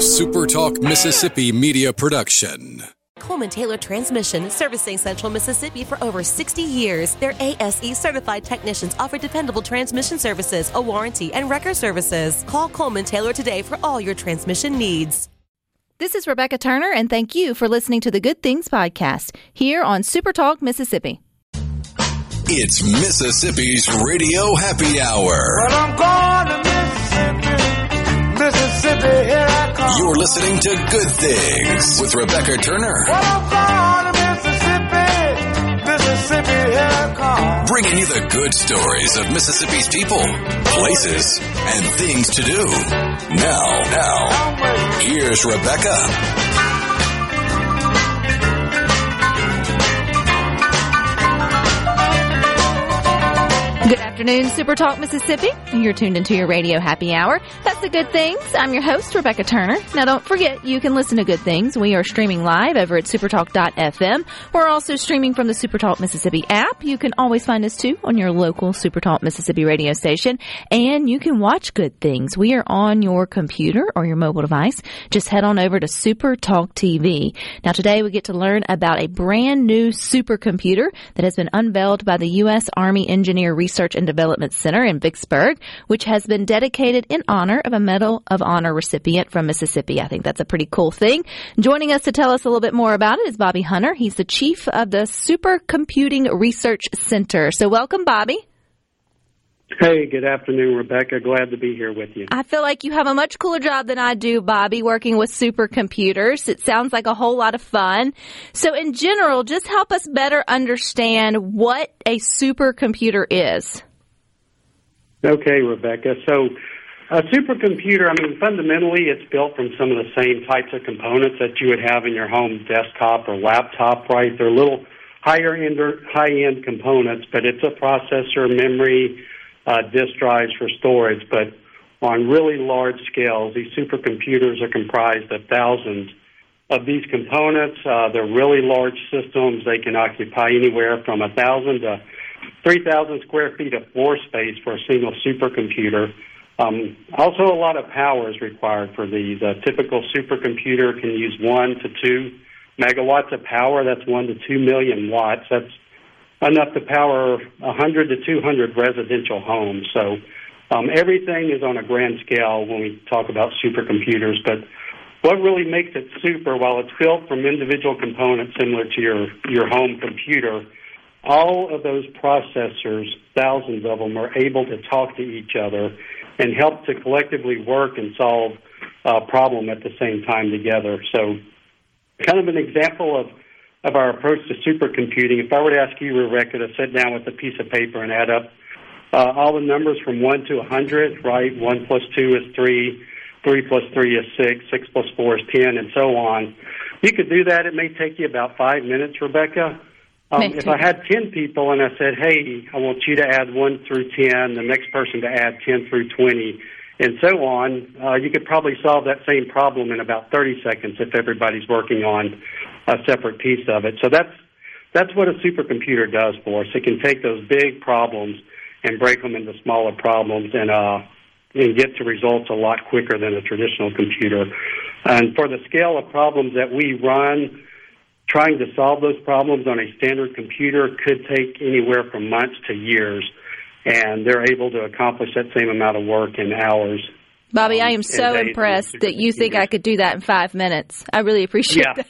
Supertalk Mississippi media production. Coleman Taylor Transmission, servicing Central Mississippi for over 60 years. Their ASE-certified technicians offer dependable transmission services, a warranty, and wrecker services. Call Coleman Taylor today for all your transmission needs. This is Rebecca Turner, and thank you for listening to the Good Things Podcast here on Supertalk Mississippi. It's Mississippi's Radio Happy Hour. But I'm going to Mississippi, here I come. You're listening to Good Things with Rebecca Turner. Well, I'm going to Mississippi, Mississippi, here I come. Bringing you the good stories of Mississippi's people, places, and things to do. Now, here's Rebecca. Good afternoon, Super Talk Mississippi. You're tuned into your radio happy hour. That's the Good Things. I'm your host, Rebecca Turner. Now, don't forget, you can listen to Good Things. We are streaming live over at supertalk.fm. We're also streaming from the Supertalk Mississippi app. You can always find us, too, on your local Supertalk Mississippi radio station. And you can watch Good Things. We are on your computer or your mobile device. Just head on over to Supertalk TV. Now, today we get to learn about a brand new supercomputer that has been unveiled by the U.S. Army Engineer Research and Development Center in Vicksburg, which has been dedicated in honor of a Medal of Honor recipient from Mississippi. I think that's a pretty cool thing. Joining us to tell us a little bit more about it is Bobby Hunter. He's the chief of the Supercomputing Research Center. So welcome, Bobby. Hey, good afternoon, Rebecca. Glad to be here with you. I feel like you have a much cooler job than I do, Bobby, working with supercomputers. It sounds like a whole lot of fun. So in general, just help us better understand what a supercomputer is. Okay, Rebecca. So a supercomputer, fundamentally it's built from some of the same types of components that you would have in your home desktop or laptop, right? They're little higher-end components, but it's a processor, memory, disk drives for storage, but on really large scales, these supercomputers are comprised of thousands of these components. They're really large systems. They can occupy anywhere from 1,000 to 3,000 square feet of floor space for a single supercomputer. Also, a lot of power is required for these. A typical supercomputer can use 1 to 2 megawatts of power. That's 1 to 2 million watts. That's enough to power 100 to 200 residential homes. So everything is on a grand scale when we talk about supercomputers. But what really makes it super, while it's built from individual components similar to your home computer, all of those processors, thousands of them, are able to talk to each other and help to collectively work and solve a problem at the same time together. So kind of an example of our approach to supercomputing, if I were to ask you, Rebecca, to sit down with a piece of paper and add up all the numbers from 1 to 100, right? 1 plus 2 is 3, 3 plus 3 is 6, 6 plus 4 is 10, and so on. You could do that. It may take you about 5 minutes, Rebecca. If I had 10 people and I said, hey, I want you to add 1 through 10, the next person to add 10 through 20, and so on, you could probably solve that same problem in about 30 seconds if everybody's working on a separate piece of it. So that's what a supercomputer does for us. It can take those big problems and break them into smaller problems and get to results a lot quicker than a traditional computer. And for the scale of problems that we run, trying to solve those problems on a standard computer could take anywhere from months to years, and they're able to accomplish that same amount of work in hours. Bobby, I am so impressed that you think I could do that in 5 minutes. I really appreciate that.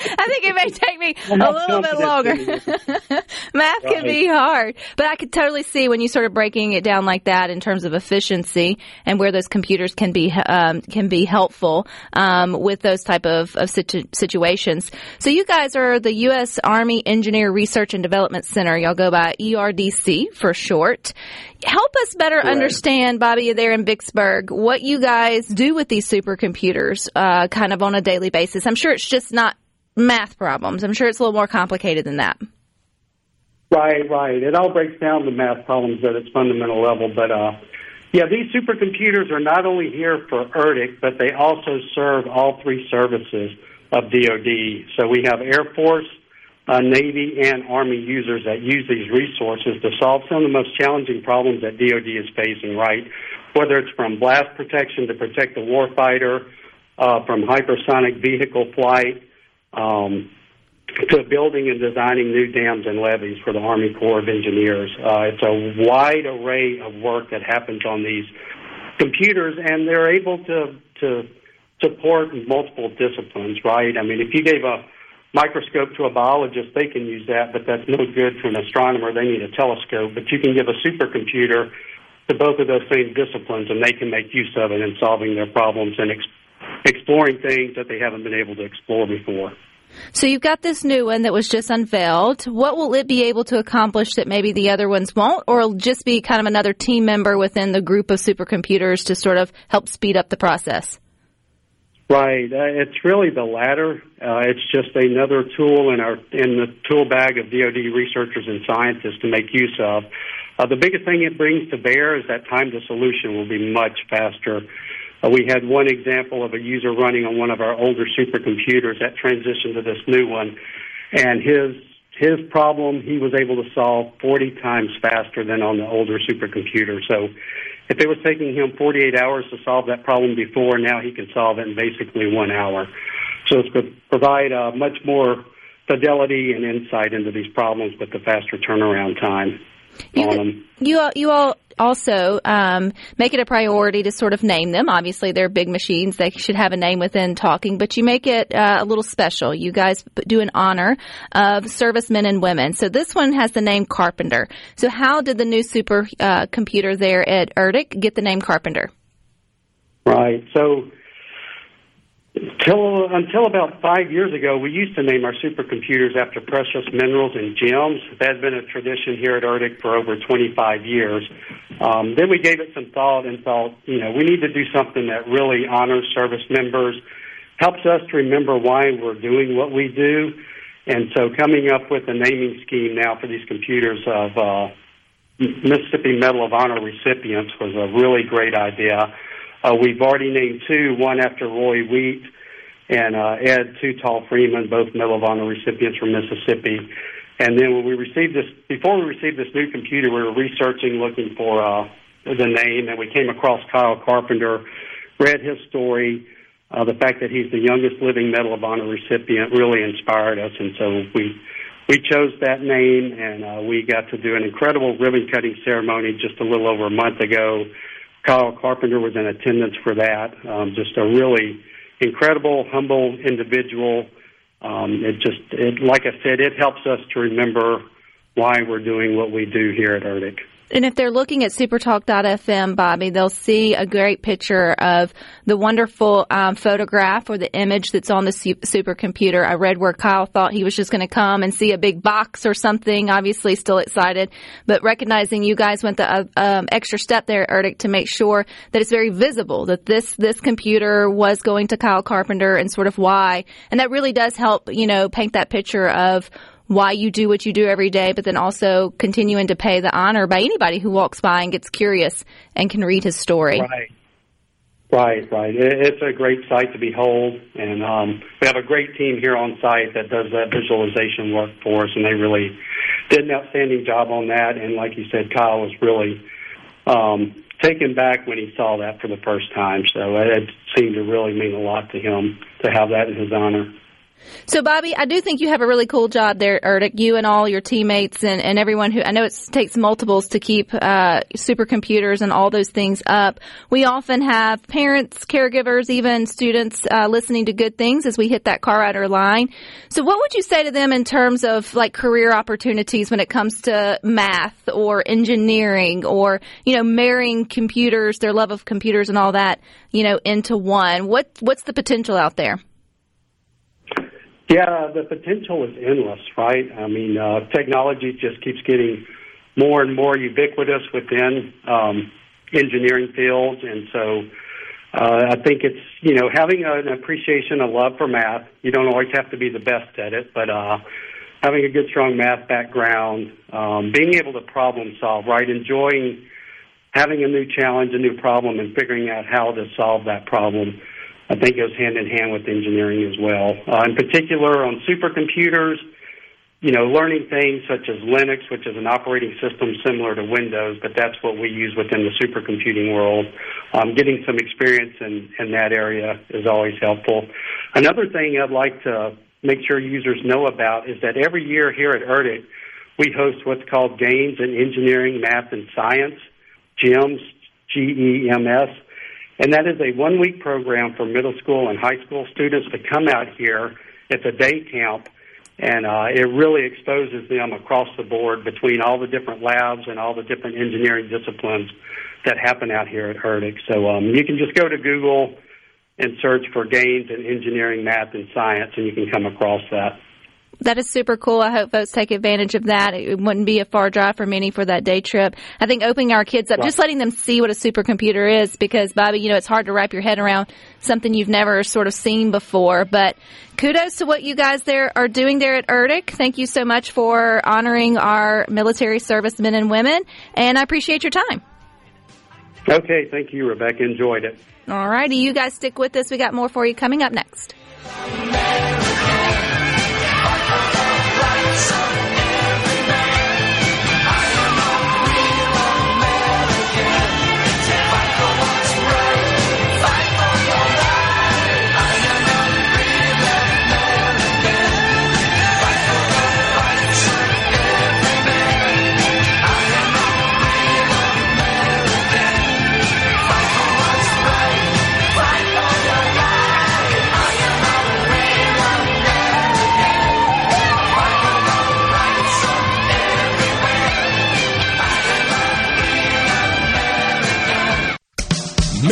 I think it may take me a little bit longer. Math can be hard. But I could totally see when you started breaking it down like that in terms of efficiency and where those computers can be helpful with those type of situations. So you guys are the U.S. Army Engineer Research and Development Center. Y'all go by ERDC for short. Help us better understand, Bobby, there in Vicksburg, what you guys do with these supercomputers kind of on a daily basis. I'm sure it's just not math problems. I'm sure it's a little more complicated than that. Right. It all breaks down to math problems at its fundamental level. But, these supercomputers are not only here for ERDC, but they also serve all three services of DOD. So we have Air Force, Navy, and Army users that use these resources to solve some of the most challenging problems that DOD is facing, right? Whether it's from blast protection to protect the warfighter, from hypersonic vehicle flight to building and designing new dams and levees for the Army Corps of Engineers. It's a wide array of work that happens on these computers, and they're able to support multiple disciplines, right? I mean, if you gave a microscope to a biologist, they can use that, but that's no good to an astronomer. They need a telescope. But you can give a supercomputer to both of those same disciplines, and they can make use of it in solving their problems and exploring things that they haven't been able to explore before. So you've got this new one that was just unveiled. What will it be able to accomplish that maybe the other ones won't, or it'll just be kind of another team member within the group of supercomputers to sort of help speed up the process? Right. It's really the latter. It's just another tool in the tool bag of DOD researchers and scientists to make use of. The biggest thing it brings to bear is that time to solution will be much faster. We had one example of a user running on one of our older supercomputers that transitioned to this new one, and his problem he was able to solve 40 times faster than on the older supercomputer. So if it was taking him 48 hours to solve that problem before, now he can solve it in basically 1 hour. So it's going to provide much more fidelity and insight into these problems with the faster turnaround time. You all also make it a priority to sort of name them. Obviously, they're big machines. They should have a name within talking, but you make it a little special. You guys do an honor of servicemen and women. So this one has the name Carpenter. So how did the new super computer there at Erdek get the name Carpenter? Right. So until about 5 years ago, we used to name our supercomputers after precious minerals and gems. That had been a tradition here at Erdek for over 25 years. Then we gave it some thought and thought, we need to do something that really honors service members, helps us to remember why we're doing what we do. And so coming up with a naming scheme now for these computers of Mississippi Medal of Honor recipients was a really great idea. We've already named two, one after Roy Wheat and Ed Tuttle Freeman, both Medal of Honor recipients from Mississippi. And then before we received this new computer, we were researching, looking for the name, and we came across Kyle Carpenter, read his story. The fact that he's the youngest living Medal of Honor recipient really inspired us, and so we chose that name, and we got to do an incredible ribbon-cutting ceremony just a little over a month ago. Kyle Carpenter was in attendance for that. Just a really incredible, humble individual. Like I said, it helps us to remember why we're doing what we do here at Erdek. And if they're looking at supertalk.fm, Bobby, they'll see a great picture of the wonderful photograph or the image that's on the supercomputer. I read where Kyle thought he was just going to come and see a big box or something, obviously still excited, but recognizing you guys went the extra step there, Erdek, to make sure that it's very visible, that this computer was going to Kyle Carpenter and sort of why. And that really does help, paint that picture of why you do what you do every day, but then also continuing to pay the honor by anybody who walks by and gets curious and can read his story. Right. It's a great sight to behold, and we have a great team here on site that does that visualization work for us, and they really did an outstanding job on that. And like you said, Kyle was really taken back when he saw that for the first time, so it seemed to really mean a lot to him to have that in his honor. So, Bobby, I do think you have a really cool job there at Erdek, you and all your teammates and everyone who – I know it takes multiples to keep supercomputers and all those things up. We often have parents, caregivers, even students listening to Good Things as we hit that car rider line. So what would you say to them in terms of, like, career opportunities when it comes to math or engineering or, marrying computers, their love of computers and all that, into one? What's the potential out there? Yeah, the potential is endless, right? I mean, technology just keeps getting more and more ubiquitous within engineering fields, and so I think it's, having an appreciation, a love for math. You don't always have to be the best at it, but having a good, strong math background, being able to problem solve, right? Enjoying having a new challenge, a new problem, and figuring out how to solve that problem, I think it goes hand in hand with engineering as well. In particular, on supercomputers, you know, learning things such as Linux, which is an operating system similar to Windows, but that's what we use within the supercomputing world. Getting some experience in that area is always helpful. Another thing I'd like to make sure users know about is that every year here at ERDIC, we host what's called Games in Engineering, Math, and Science, GEMS, G-E-M-S, and that is a one-week program for middle school and high school students to come out here. It's a day camp, and it really exposes them across the board between all the different labs and all the different engineering disciplines that happen out here at ERDIC. So you can just go to Google and search for Games in Engineering, Math, and Science, and you can come across that. That is super cool. I hope folks take advantage of that. It wouldn't be a far drive for many for that day trip. I think opening our kids up, just letting them see what a supercomputer is, because, Bobby, you know, it's hard to wrap your head around something you've never sort of seen before. But kudos to what you guys there are doing there at ERDIC. Thank you so much for honoring our military servicemen and women, and I appreciate your time. Okay, thank you, Rebecca. Enjoyed it. All righty, you guys stick with us. We got more for you coming up next.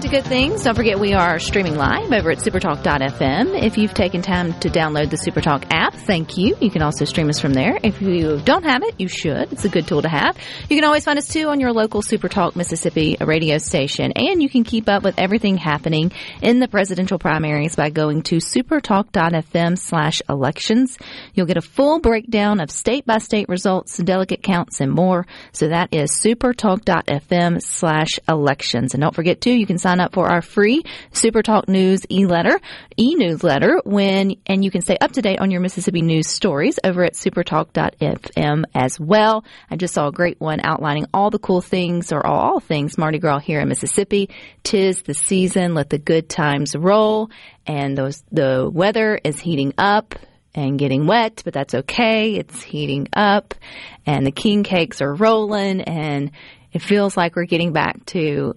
To Good Things. Don't forget we are streaming live over at supertalk.fm. If you've taken time to download the Supertalk app, thank you. You can also stream us from there. If you don't have it, you should. It's a good tool to have. You can always find us too on your local Supertalk Mississippi radio station, and you can keep up with everything happening in the presidential primaries by going to supertalk.fm/elections. You'll get a full breakdown of state-by-state results, delegate counts, and more. So that is supertalk.fm/elections. And don't forget too, you can sign up for our free Supertalk News e-newsletter and you can stay up to date on your Mississippi news stories over at supertalk.fm as well. I just saw a great one outlining all the cool things, or all things Mardi Gras here in Mississippi. Tis the season, let the good times roll, and the weather is heating up and getting wet, but that's okay. It's heating up, and the king cakes are rolling, and it feels like we're getting back to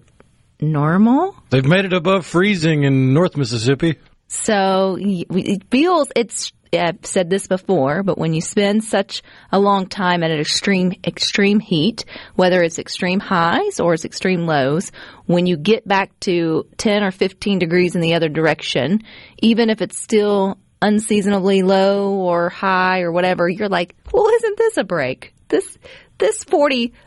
normal. They've made it above freezing in North Mississippi. So it feels, I've said this before, but when you spend such a long time at an extreme heat, whether it's extreme highs or it's extreme lows, when you get back to 10 or 15 degrees in the other direction, even if it's still unseasonably low or high or whatever, you're like, well, isn't this a break? This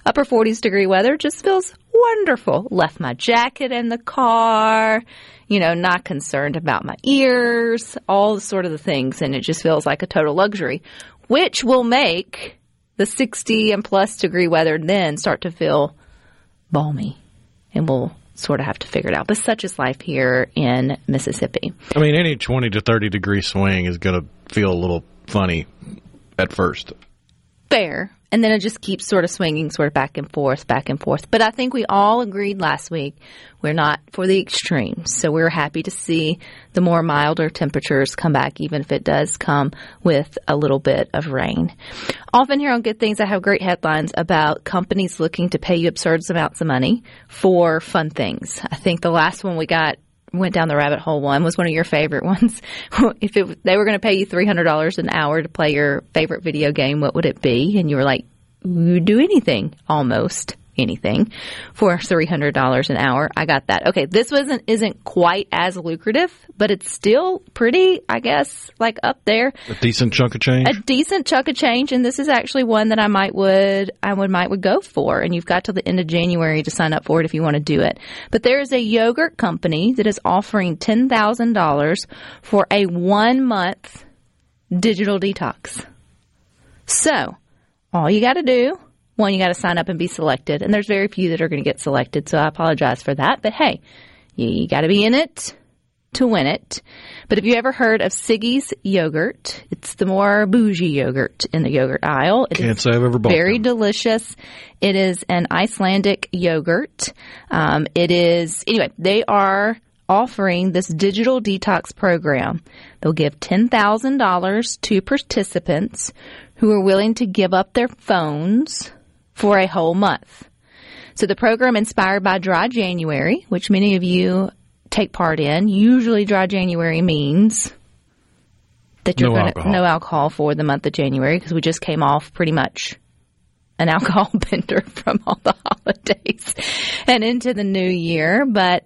upper 40s degree weather just feels wonderful. Left my jacket in the car, you know, not concerned about my ears, all sort of the things. And it just feels like a total luxury, which will make the 60 and plus degree weather then start to feel balmy. And we'll sort of have to figure it out. But such is life here in Mississippi. I mean, any 20 to 30 degree swing is going to feel a little funny at first. Fair. And then it just keeps sort of swinging sort of back and forth. But I think we all agreed last week we're not for the extremes. So we're happy to see the more milder temperatures come back, even if it does come with a little bit of rain. Often here on Good Things, I have great headlines about companies looking to pay you absurd amounts of money for fun things. I think the last one we got went down the rabbit hole one was one of your favorite ones. If they were going to pay you $300 an hour to play your favorite video game, what would it be? And you were like, you do anything almost. anything for $300 an hour. I got that. Okay, this isn't quite as lucrative, but it's still pretty, I guess, like up there. A decent chunk of change. A decent chunk of change, and this is actually one that I might go for. And you've got till the end of January to sign up for it if you want to do it. But there is a yogurt company that is offering $10,000 for a 1-month digital detox. So all you got to do, one, you got to sign up and be selected. And there's very few that are going to get selected, so I apologize for that. But hey, you got to be in it to win it. But have you ever heard of Siggy's yogurt? It's the more bougie yogurt in the yogurt aisle. Can't say I've ever bought it. Very delicious. It is an Icelandic yogurt. They are offering this digital detox program. They'll give $10,000 to participants who are willing to give up their phones for a whole month. So the program, inspired by Dry January, which many of you take part in. Usually Dry January means that you're no alcohol for the month of January, because we just came off pretty much an alcohol bender from all the holidays and into the new year. But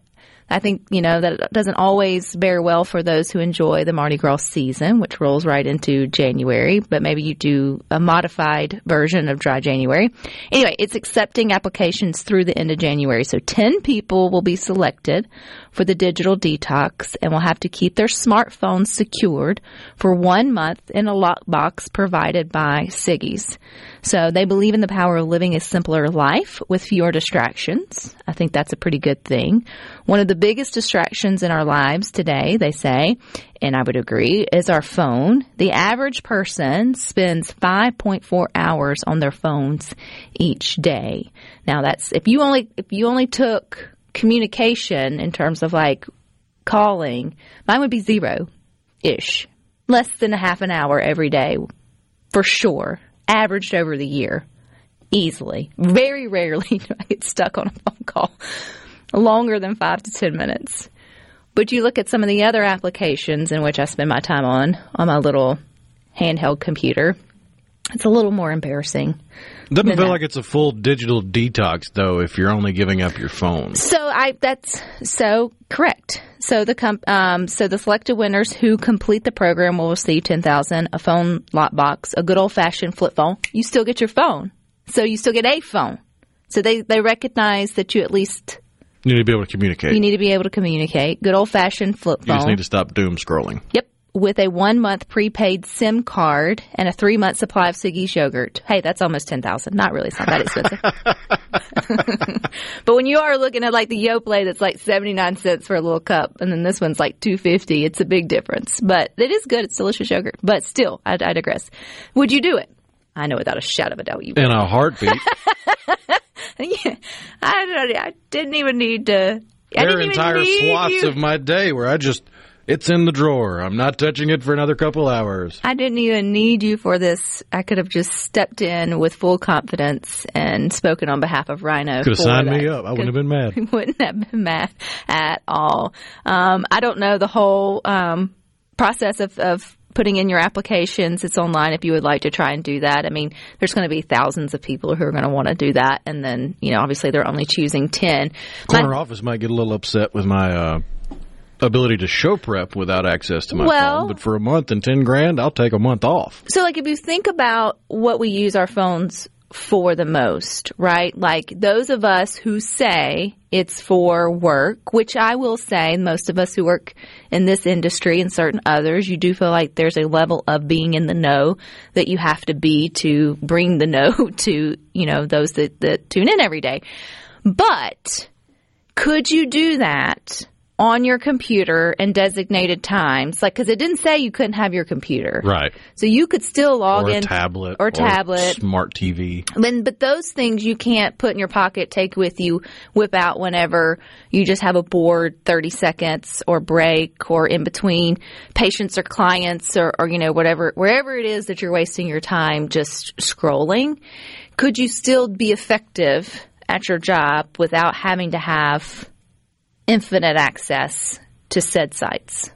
I think, that doesn't always bear well for those who enjoy the Mardi Gras season, which rolls right into January, but maybe you do a modified version of Dry January. Anyway, it's accepting applications through the end of January. So 10 people will be selected for the digital detox and will have to keep their smartphones secured for 1 month in a lockbox provided by Siggy's. So they believe in the power of living a simpler life with fewer distractions. I think that's a pretty good thing. One of the biggest distractions in our lives today, they say, and I would agree, is our phone. The average person spends 5.4 hours on their phones each day. Now, that's if you only took communication in terms of like calling, mine would be zero-ish, less than a half an hour every day for sure, averaged over the year, easily. Very rarely do I get stuck on a phone call longer than 5 to 10 minutes. But you look at some of the other applications in which I spend my time on my little handheld computer, it's a little more embarrassing. Doesn't feel like it's a full digital detox, though, if you're only giving up your phone. Correct. So the selected winners who complete the program will receive $10,000, a phone lockbox, a good old-fashioned flip phone. You still get your phone. So you still get a phone. So they recognize that you at least... You need to be able to communicate. Good old-fashioned flip phone. You just need to stop doom scrolling. Yep. With a 1-month prepaid SIM card and a 3-month supply of Siggy's yogurt. Hey, that's almost $10,000. Not really. It's not that expensive. But when you are looking at like the Yoplait, that's like 79 cents for a little cup, and then this one's like $2.50. It's a big difference. But it is good. It's delicious yogurt. But still, I digress. Would you do it? I know without a shadow of a doubt you would. In a heartbeat. Yeah, I didn't even need to. There are entire swaths of my day where I just... It's in the drawer. I'm not touching it for another couple hours. I didn't even need you for this. I could have just stepped in with full confidence and spoken on behalf of Rhino. Could have signed me up. I wouldn't have been mad. You wouldn't have been mad at all. I don't know the whole process of putting in your applications. It's online if you would like to try and do that. I mean, there's going to be thousands of people who are going to want to do that. And then, obviously they're only choosing 10. Corner office might get a little upset with my... ability to show prep without access to my phone, but for a month and $10,000, I'll take a month off. So, like, if you think about what we use our phones for the most, right? Like, those of us who say it's for work, which I will say most of us who work in this industry and certain others, you do feel like there's a level of being in the know that you have to be to bring the know to, those that tune in every day. But could you do that on your computer and designated times, like, because it didn't say you couldn't have your computer, right? So you could still log in, or a tablet, smart TV. But those things you can't put in your pocket, take with you, whip out whenever you just have a bored 30 seconds or break or in between patients or clients or wherever it is that you're wasting your time just scrolling. Could you still be effective at your job without having to have infinite access to said sites?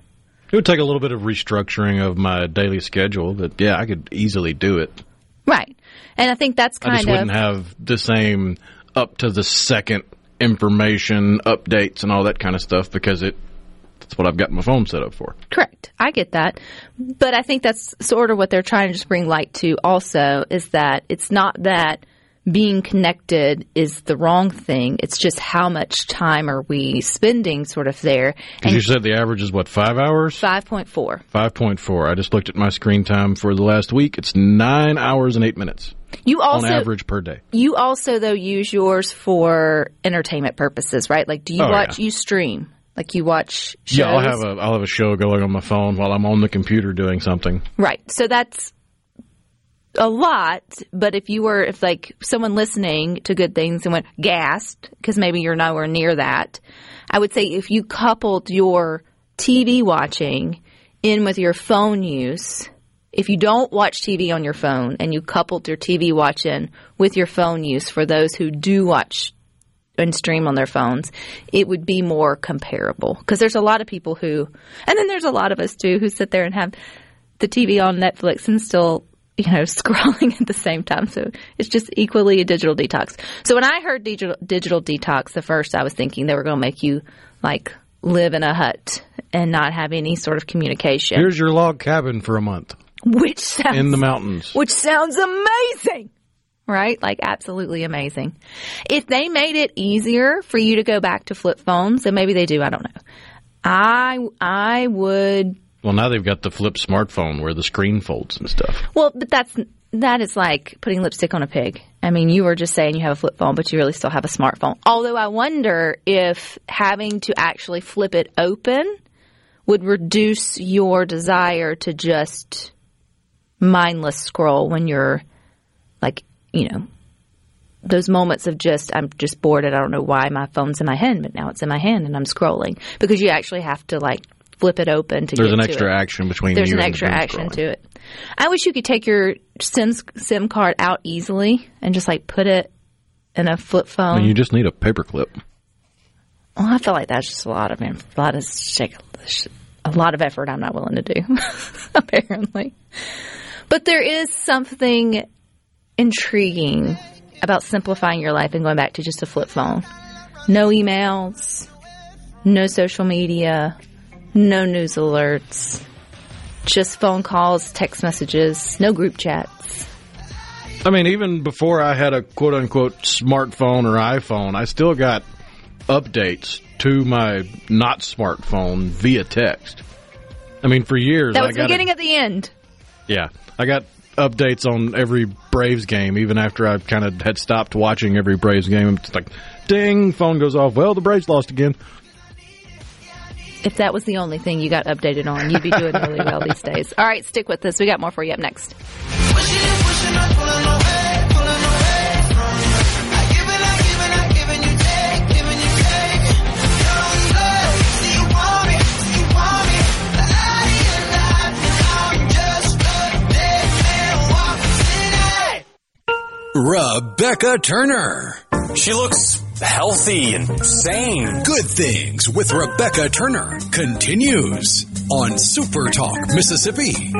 It would take a little bit of restructuring of my daily schedule, but yeah, I could easily do it. Right. And I think that's I just wouldn't have the same up to the second information, updates, and all that kind of stuff, because that's what I've got my phone set up for. Correct. I get that. But I think that's sort of what they're trying to just bring light to also, is that it's not that being connected is the wrong thing. It's just how much time are we spending sort of there. And you said the average is what, 5 hours? 5.4. 5.4. I just looked at my screen time for the last week. It's 9 hours and 8 minutes. You also, on average per day. You also, though, use yours for entertainment purposes, right? Like, do you watch, you stream? Like, you watch shows? Yeah, I'll have a show going on my phone while I'm on the computer doing something. Right. So that's a lot, but if someone listening to Good Things and went gassed, because maybe you're nowhere near that, I would say if you coupled your TV watching in with your phone use, if you don't watch TV on your phone and you coupled your TV watch in with your phone use for those who do watch and stream on their phones, it would be more comparable. Because there's a lot of people who – and then there's a lot of us too who sit there and have the TV on Netflix and still, you know, scrolling at the same time. So it's just equally a digital detox. So when I heard digital detox, at first I was thinking they were going to make you like live in a hut and not have any sort of communication. Here's your log cabin for a month. Which sounds – in the mountains. Which sounds amazing. Right? Like, absolutely amazing. If they made it easier for you to go back to flip phones, and maybe they do, I don't know. I would... Well, now they've got the flip smartphone where the screen folds and stuff. Well, but that is like putting lipstick on a pig. I mean, you were just saying you have a flip phone, but you really still have a smartphone. Although I wonder if having to actually flip it open would reduce your desire to just mindless scroll when you're, like, you know, those moments of just, I'm just bored and I don't know why my phone's in my hand, but now it's in my hand and I'm scrolling. Because you actually have to, like, flip it open to get to it. There's an extra action between you and the phone. There's an extra action to it. I wish you could take your SIM card out easily and just, like, put it in a flip phone. I mean, you just need a paperclip. Well, I feel like that's just a lot of effort I'm not willing to do, apparently. But there is something intriguing about simplifying your life and going back to just a flip phone. No emails, no social media, no news alerts, just phone calls, text messages, no group chats. I mean, even before I had a quote-unquote smartphone or iPhone, I still got updates to my not smartphone via text. I mean, for years... That was the beginning of the end. Yeah. I got updates on every Braves game, even after I kind of had stopped watching every Braves game. I'm just like, ding, phone goes off. Well, the Braves lost again. If that was the only thing you got updated on, you'd be doing really well these days. All right, stick with us. We got more for you up next. Rebecca Turner. She looks healthy and sane. Good Things with Rebecca Turner continues on Super Talk Mississippi.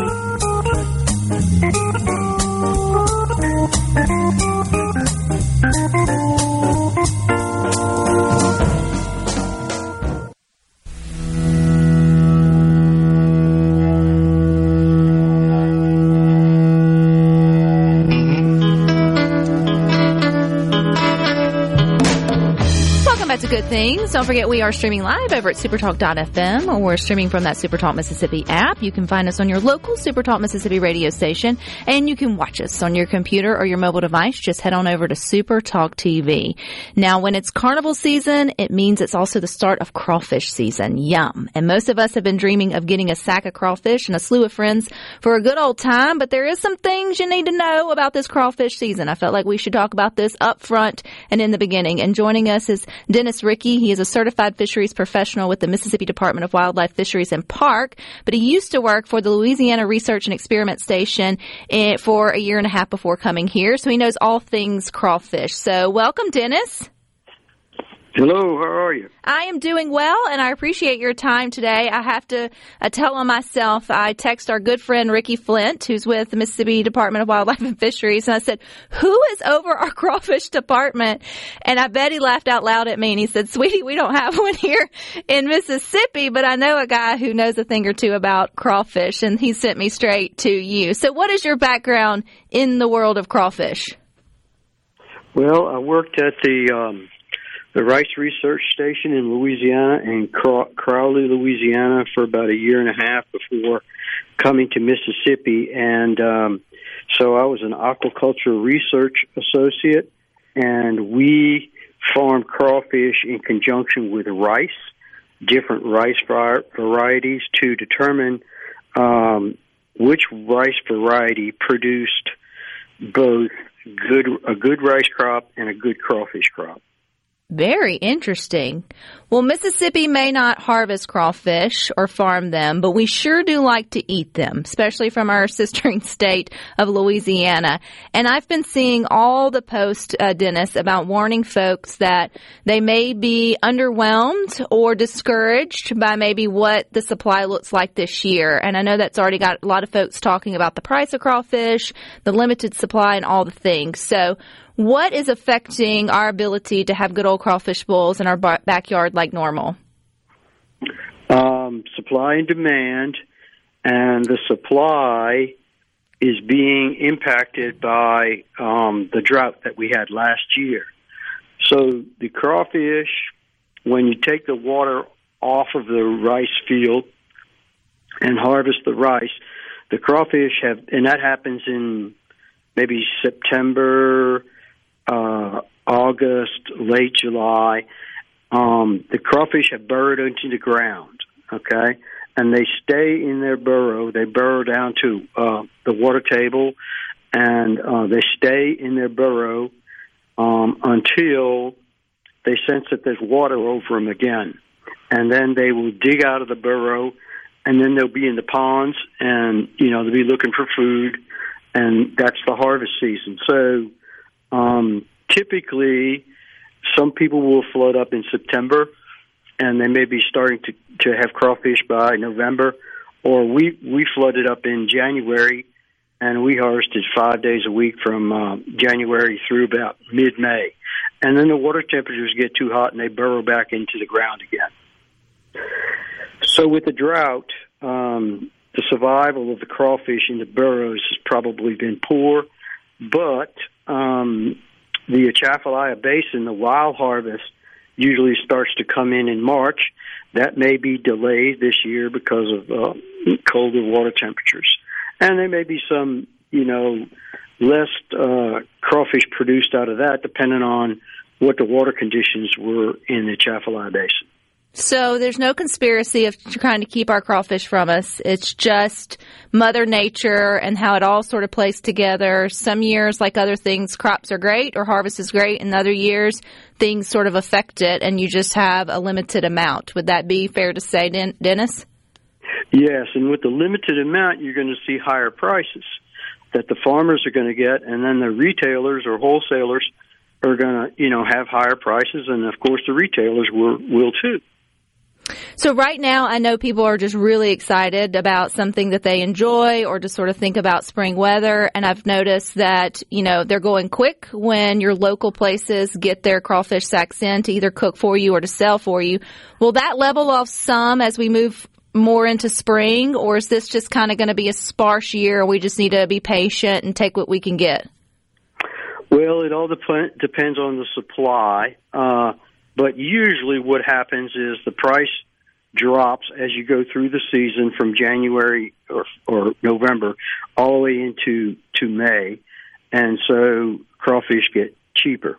Good Things. Don't forget, we are streaming live over at supertalk.fm, or we're streaming from that Supertalk Mississippi app. You can find us on your local Supertalk Mississippi radio station, and you can watch us on your computer or your mobile device. Just head on over to Supertalk TV. Now, when it's carnival season, it means it's also the start of crawfish season. Yum. And most of us have been dreaming of getting a sack of crawfish and a slew of friends for a good old time, but there is some things you need to know about this crawfish season. I felt like we should talk about this up front and in the beginning. And joining us is Dennis Riecke. He is a certified fisheries professional with the Mississippi Department of Wildlife, Fisheries and Park, but he used to work for the Louisiana Research and Experiment Station for a year and a half before coming here, so he knows all things crawfish. So welcome, Dennis. Hello, how are you? I am doing well, and I appreciate your time today. I have to tell on myself, I text our good friend Ricky Flint, who's with the Mississippi Department of Wildlife and Fisheries, and I said, who is over our crawfish department? And I bet he laughed out loud at me, and he said, sweetie, we don't have one here in Mississippi, but I know a guy who knows a thing or two about crawfish, and he sent me straight to you. So what is your background in the world of crawfish? Well, I worked at the Rice Research Station in Louisiana and Crowley, Louisiana, for about a year and a half before coming to Mississippi. And so I was an aquaculture research associate, and we farmed crawfish in conjunction with rice, different rice varieties, to determine which rice variety produced both a good rice crop and a good crawfish crop. Very interesting. Well, Mississippi may not harvest crawfish or farm them, but we sure do like to eat them, especially from our sistering state of Louisiana. And I've been seeing all the posts, Dennis, about warning folks that they may be underwhelmed or discouraged by maybe what the supply looks like this year. And I know that's already got a lot of folks talking about the price of crawfish, the limited supply, and all the things. So what is affecting our ability to have good old crawfish bowls in our backyard like normal? Supply and demand, and the supply is being impacted by the drought that we had last year. So the crawfish, when you take the water off of the rice field and harvest the rice, the crawfish have, and that happens in maybe September, August, late July, the crawfish have burrowed into the ground, okay? And they stay in their burrow. They burrow down to the water table, and they stay in their burrow until they sense that there's water over them again. And then they will dig out of the burrow, and then they'll be in the ponds, and, you know, they'll be looking for food, and that's the harvest season. So typically, some people will float up in September, and they may be starting to have crawfish by November, or we floated up in January, and we harvested 5 days a week from January through about mid-May. And then the water temperatures get too hot, and they burrow back into the ground again. So with the drought, the survival of the crawfish in the burrows has probably been poor, but the Atchafalaya Basin, the wild harvest, usually starts to come in March. That may be delayed this year because of colder water temperatures. And there may be some, you know, less crawfish produced out of that, depending on what the water conditions were in the Atchafalaya Basin. So there's no conspiracy of trying to keep our crawfish from us. It's just Mother Nature and how it all sort of plays together. Some years, like other things, crops are great or harvest is great, and other years things sort of affect it, and you just have a limited amount. Would that be fair to say, Dennis? Yes, and with the limited amount, you're going to see higher prices that the farmers are going to get, and then the retailers or wholesalers are going to, you know, have higher prices, and, of course, the retailers will too. So right now, I know people are just really excited about something that they enjoy or to sort of think about spring weather. And I've noticed that, you know, they're going quick when your local places get their crawfish sacks in to either cook for you or to sell for you. Will that level off some as we move more into spring, or is this just kind of going to be a sparse year? We just need to be patient and take what we can get? Well, it all depends on the supply. But usually what happens is the price drops as you go through the season from January or November all the way into May, and so crawfish get cheaper,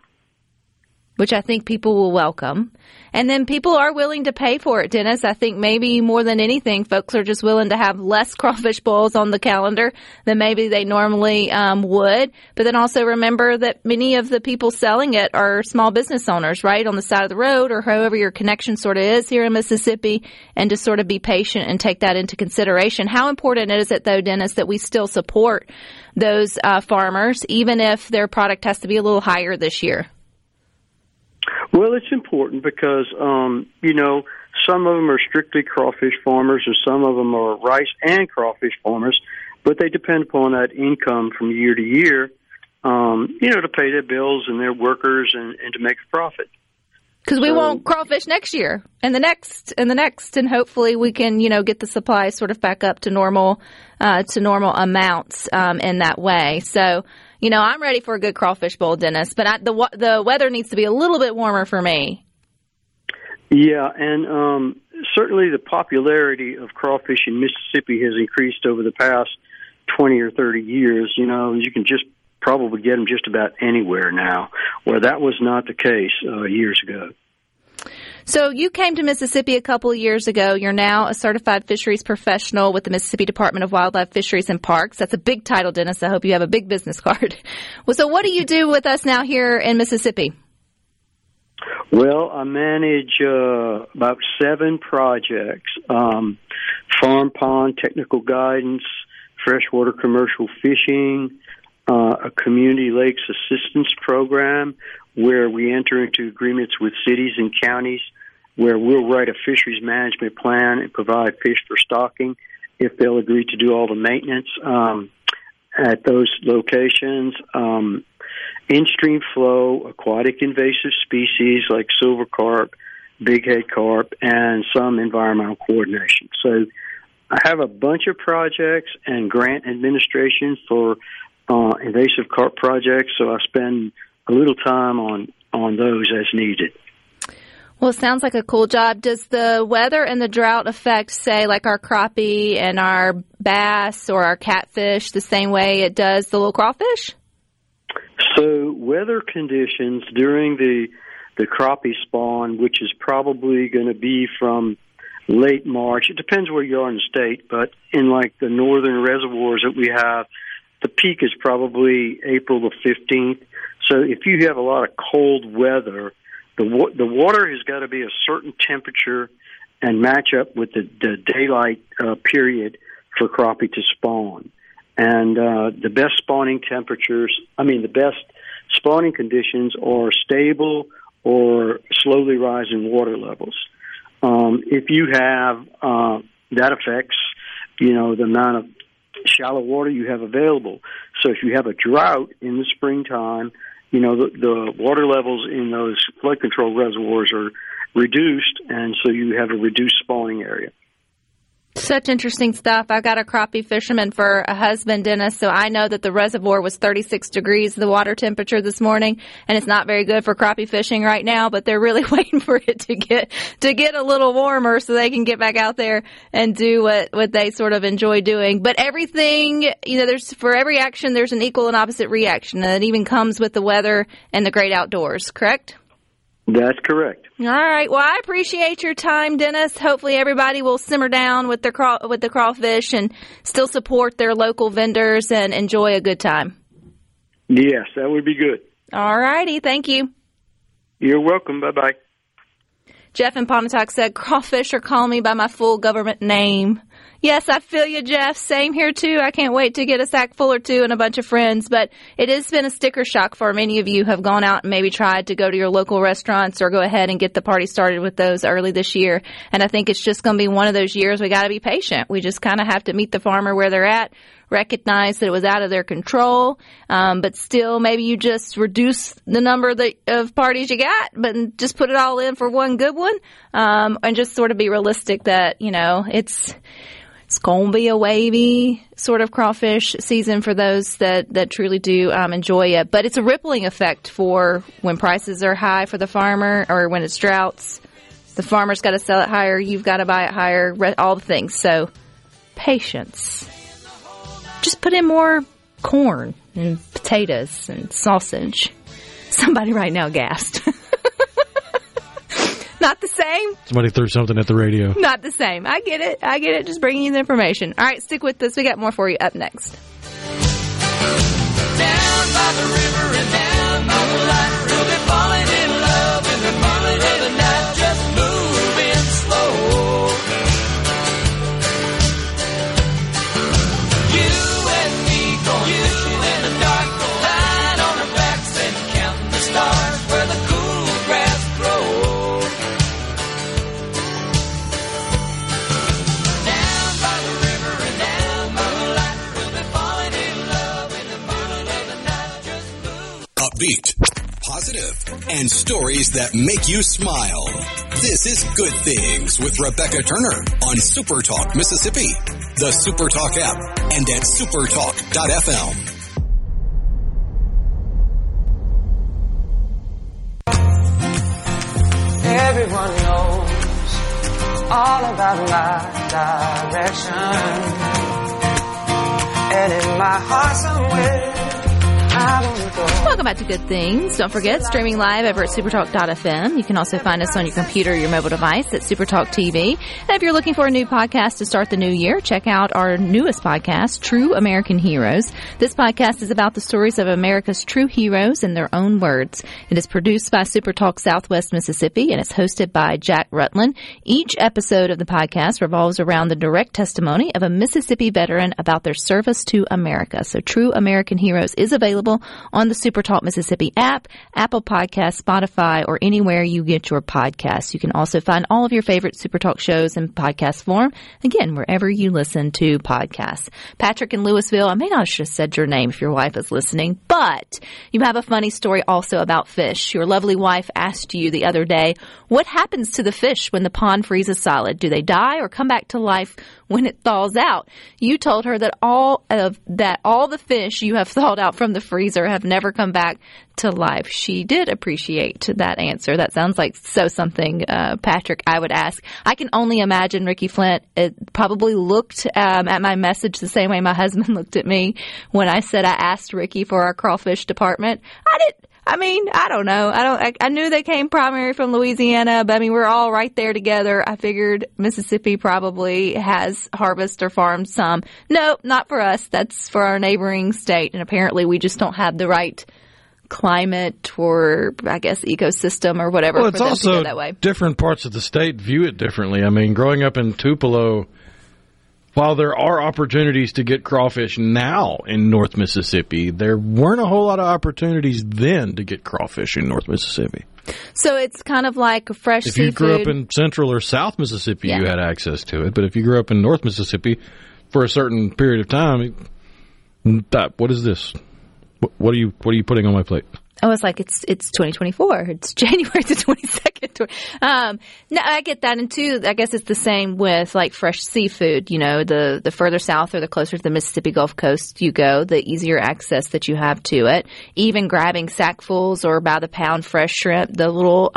which I think people will welcome. And then people are willing to pay for it, Dennis. I think maybe more than anything, folks are just willing to have less crawfish bowls on the calendar than maybe they normally would. But then also remember that many of the people selling it are small business owners, right, on the side of the road or however your connection sort of is here in Mississippi, and to sort of be patient and take that into consideration. How important is it, though, Dennis, that we still support those farmers, even if their product has to be a little higher this year? Well, it's important because, you know, some of them are strictly crawfish farmers and some of them are rice and crawfish farmers, but they depend upon that income from year to year, you know, to pay their bills and their workers and to make a profit. Because we won't crawfish next year and the next and the next, and hopefully we can, you know, get the supply sort of back up to normal amounts in that way. So, you know, I'm ready for a good crawfish bowl, Dennis, but the weather needs to be a little bit warmer for me. Yeah, and certainly the popularity of crawfish in Mississippi has increased over the past 20 or 30 years. You know, you can just probably get them just about anywhere now, where that was not the case years ago. So you came to Mississippi a couple of years ago. You're now a certified fisheries professional with the Mississippi Department of Wildlife, Fisheries, and Parks. That's a big title, Dennis. I hope you have a big business card. Well, so what do you do with us now here in Mississippi? Well, I manage about 7 projects, farm pond technical guidance, freshwater commercial fishing, a community lakes assistance program where we enter into agreements with cities and counties where we'll write a fisheries management plan and provide fish for stocking if they'll agree to do all the maintenance at those locations. In-stream flow, aquatic invasive species like silver carp, bighead carp, and some environmental coordination. So I have a bunch of projects and grant administration for invasive carp projects, so I spend a little time on those as needed. Well, it sounds like a cool job. Does the weather and the drought affect, say, like our crappie and our bass or our catfish the same way it does the little crawfish? So weather conditions during the crappie spawn, which is probably going to be from late March, it depends where you are in the state, but in like the northern reservoirs that we have, the peak is probably April the 15th. So if you have a lot of cold weather, the water has got to be a certain temperature and match up with the daylight period for crappie to spawn. And the best spawning temperatures, I mean, the best spawning conditions are stable or slowly rising water levels. If you have, that affects, you know, the amount of shallow water you have available. So if you have a drought in the springtime, you know, the water levels in those flood control reservoirs are reduced, and so you have a reduced spawning area. Such interesting stuff. I got a crappie fisherman for a husband, Dennis, so I know that the reservoir was 36 degrees, the water temperature this morning, and it's not very good for crappie fishing right now, but they're really waiting for it to get a little warmer so they can get back out there and do what they sort of enjoy doing. But everything, you know, there's for every action, there's an equal and opposite reaction, and it even comes with the weather and the great outdoors, correct? That's correct. All right. Well, I appreciate your time, Dennis. Hopefully everybody will simmer down with their with the crawfish and still support their local vendors and enjoy a good time. Yes, that would be good. All righty. Thank you. You're welcome. Bye-bye. Jeff in Pontotoc said, "Crawfish are calling me by my full government name." Yes, I feel you, Jeff. Same here, too. I can't wait to get a sack full or two and a bunch of friends. But it has been a sticker shock for many of you who have gone out and maybe tried to go to your local restaurants or go ahead and get the party started with those early this year. And I think it's just going to be one of those years we got to be patient. We just kind of have to meet the farmer where they're at, recognize that it was out of their control, but still maybe you just reduce the number of parties you got, but just put it all in for one good one, and just sort of be realistic that, you know, it's going to be a wavy sort of crawfish season for those that truly do enjoy it. But it's a rippling effect for when prices are high for the farmer or when it's droughts. The farmer's got to sell it higher. You've got to buy it higher, all the things. So patience. Just put in more corn and potatoes and sausage. Somebody right now gasped. Not the same. Somebody threw something at the radio. Not the same. I get it. Just bringing you the information. All right, stick with us. We got more for you up next. Down by the river and down by the light, really falling in love in the morning of the night, just moving slow. You and me going fishing in the dark, lying on our backs and counting the stars where the cool grass grows. upbeat, positive, and stories that make you smile. This is Good Things with Rebecca Turner on Supertalk Mississippi, the Supertalk app, and at supertalk.fm. Everyone knows all about my direction, and in my heart somewhere I don't go. Welcome back to Good Things. Don't forget, streaming live over at supertalk.fm. You can also find us on your computer or your mobile device at Supertalk TV. And if you're looking for a new podcast to start the new year, check out our newest podcast, True American Heroes. This podcast is about the stories of America's true heroes in their own words. It is produced by Supertalk Southwest Mississippi, and it's hosted by Jack Rutland. Each episode of the podcast revolves around the direct testimony of a Mississippi veteran about their service to America. So True American Heroes is available on the Supertalk Mississippi app, Apple Podcasts, Spotify, or anywhere you get your podcasts. You can also find all of your favorite Supertalk shows in podcast form, again, wherever you listen to podcasts. Patrick in Louisville, I may not have just said your name if your wife is listening, but you have a funny story also about fish. Your lovely wife asked you the other day, what happens to the fish when the pond freezes solid? Do they die or come back to life when it thaws out? You told her that all the fish you have thawed out from the freezer have never come back to life. She did appreciate that answer. That sounds like something, Patrick, I would ask. I can only imagine Ricky Flint probably looked at my message the same way my husband looked at me when I said I asked Ricky for our crawfish department. I don't know. I knew they came primary from Louisiana, but I mean, we're all right there together. I figured Mississippi probably has harvested or farmed some. Nope, not for us. That's for our neighboring state. And apparently we just don't have the right climate or, I guess, ecosystem or whatever. Well, it's for them also to go that way. Different parts of the state view it differently. I mean, growing up in Tupelo, while there are opportunities to get crawfish now in North Mississippi, there weren't a whole lot of opportunities then to get crawfish in North Mississippi. So it's kind of like fresh seafood. If you grew up in Central or South Mississippi, yeah, you had access to it. But if you grew up in North Mississippi for a certain period of time, what is this? What are you putting on my plate? Oh, it's like it's 2024. It's January the 22nd. No, I get that. And too, I guess it's the same with like fresh seafood. You know, the further south or the closer to the Mississippi Gulf Coast you go, the easier access that you have to it. Even grabbing sackfuls or by the pound fresh shrimp, the little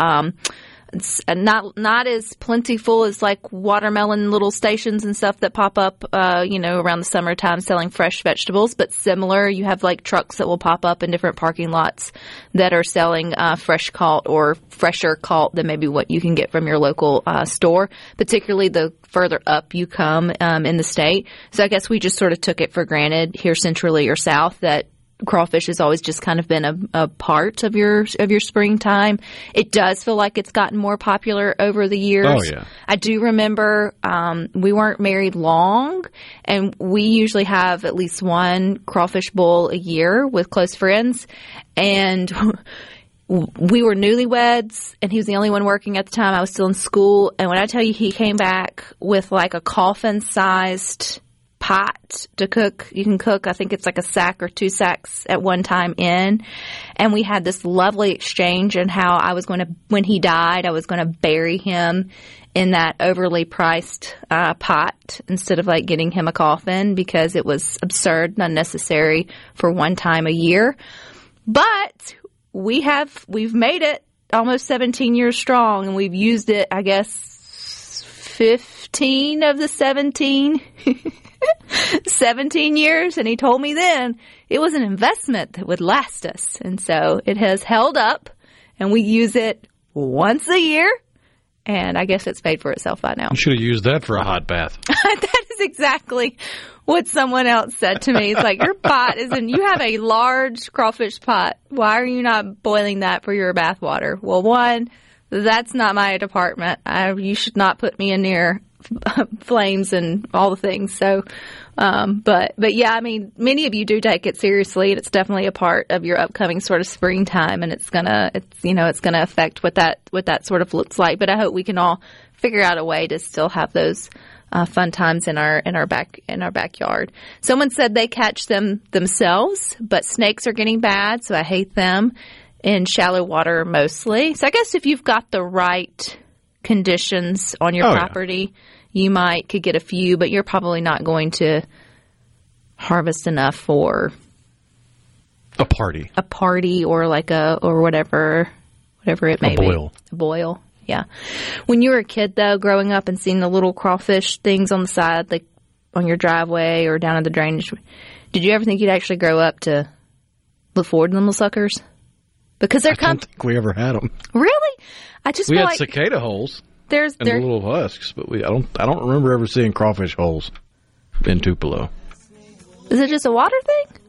it's not as plentiful as like watermelon little stations and stuff that pop up, around the summertime selling fresh vegetables, but similar. You have like trucks that will pop up in different parking lots that are selling fresh caught or fresher caught than maybe what you can get from your local store, particularly the further up you come in the state. So I guess we just sort of took it for granted here centrally or south that crawfish has always just kind of been a part of your springtime. It does feel like it's gotten more popular over the years. Oh, yeah. I do remember we weren't married long, and we usually have at least one crawfish bowl a year with close friends. And we were newlyweds, and he was the only one working at the time. I was still in school. And when I tell you he came back with like a coffin-sized pot to cook. You can cook, I think it's like a sack or two sacks at one time in. And we had this lovely exchange in how I was going to, when he died, I was going to bury him in that overly priced pot instead of like getting him a coffin because it was absurd and unnecessary for one time a year. But we've made it almost 17 years strong, and we've used it, I guess, 15 of the 17 17 years, and he told me then it was an investment that would last us. And so it has held up, and we use it once a year, and I guess it's paid for itself by now. You should have used that for a hot bath. That is exactly what someone else said to me. It's like, your pot is in, you have a large crawfish pot. Why are you not boiling that for your bath water? Well, one, that's not my department. You should not put me in near flames and all the things. So, but yeah, I mean, many of you do take it seriously, and it's definitely a part of your upcoming sort of springtime, and it's gonna affect what that sort of looks like. But I hope we can all figure out a way to still have those fun times in our backyard. Someone said they catch them themselves, but snakes are getting bad, so I hate them in shallow water mostly. So I guess if you've got the right conditions on your property, you could get a few, but you're probably not going to harvest enough for a party or like whatever it may be. A boil. Yeah. When you were a kid, though, growing up and seeing the little crawfish things on the side, like on your driveway or down in the drainage, did you ever think you'd actually grow up to look forward to them little suckers? Because they're I don't think we ever had them. Really? We had cicada holes. There's little husks, but I don't remember ever seeing crawfish holes in Tupelo. Is it just a water thing?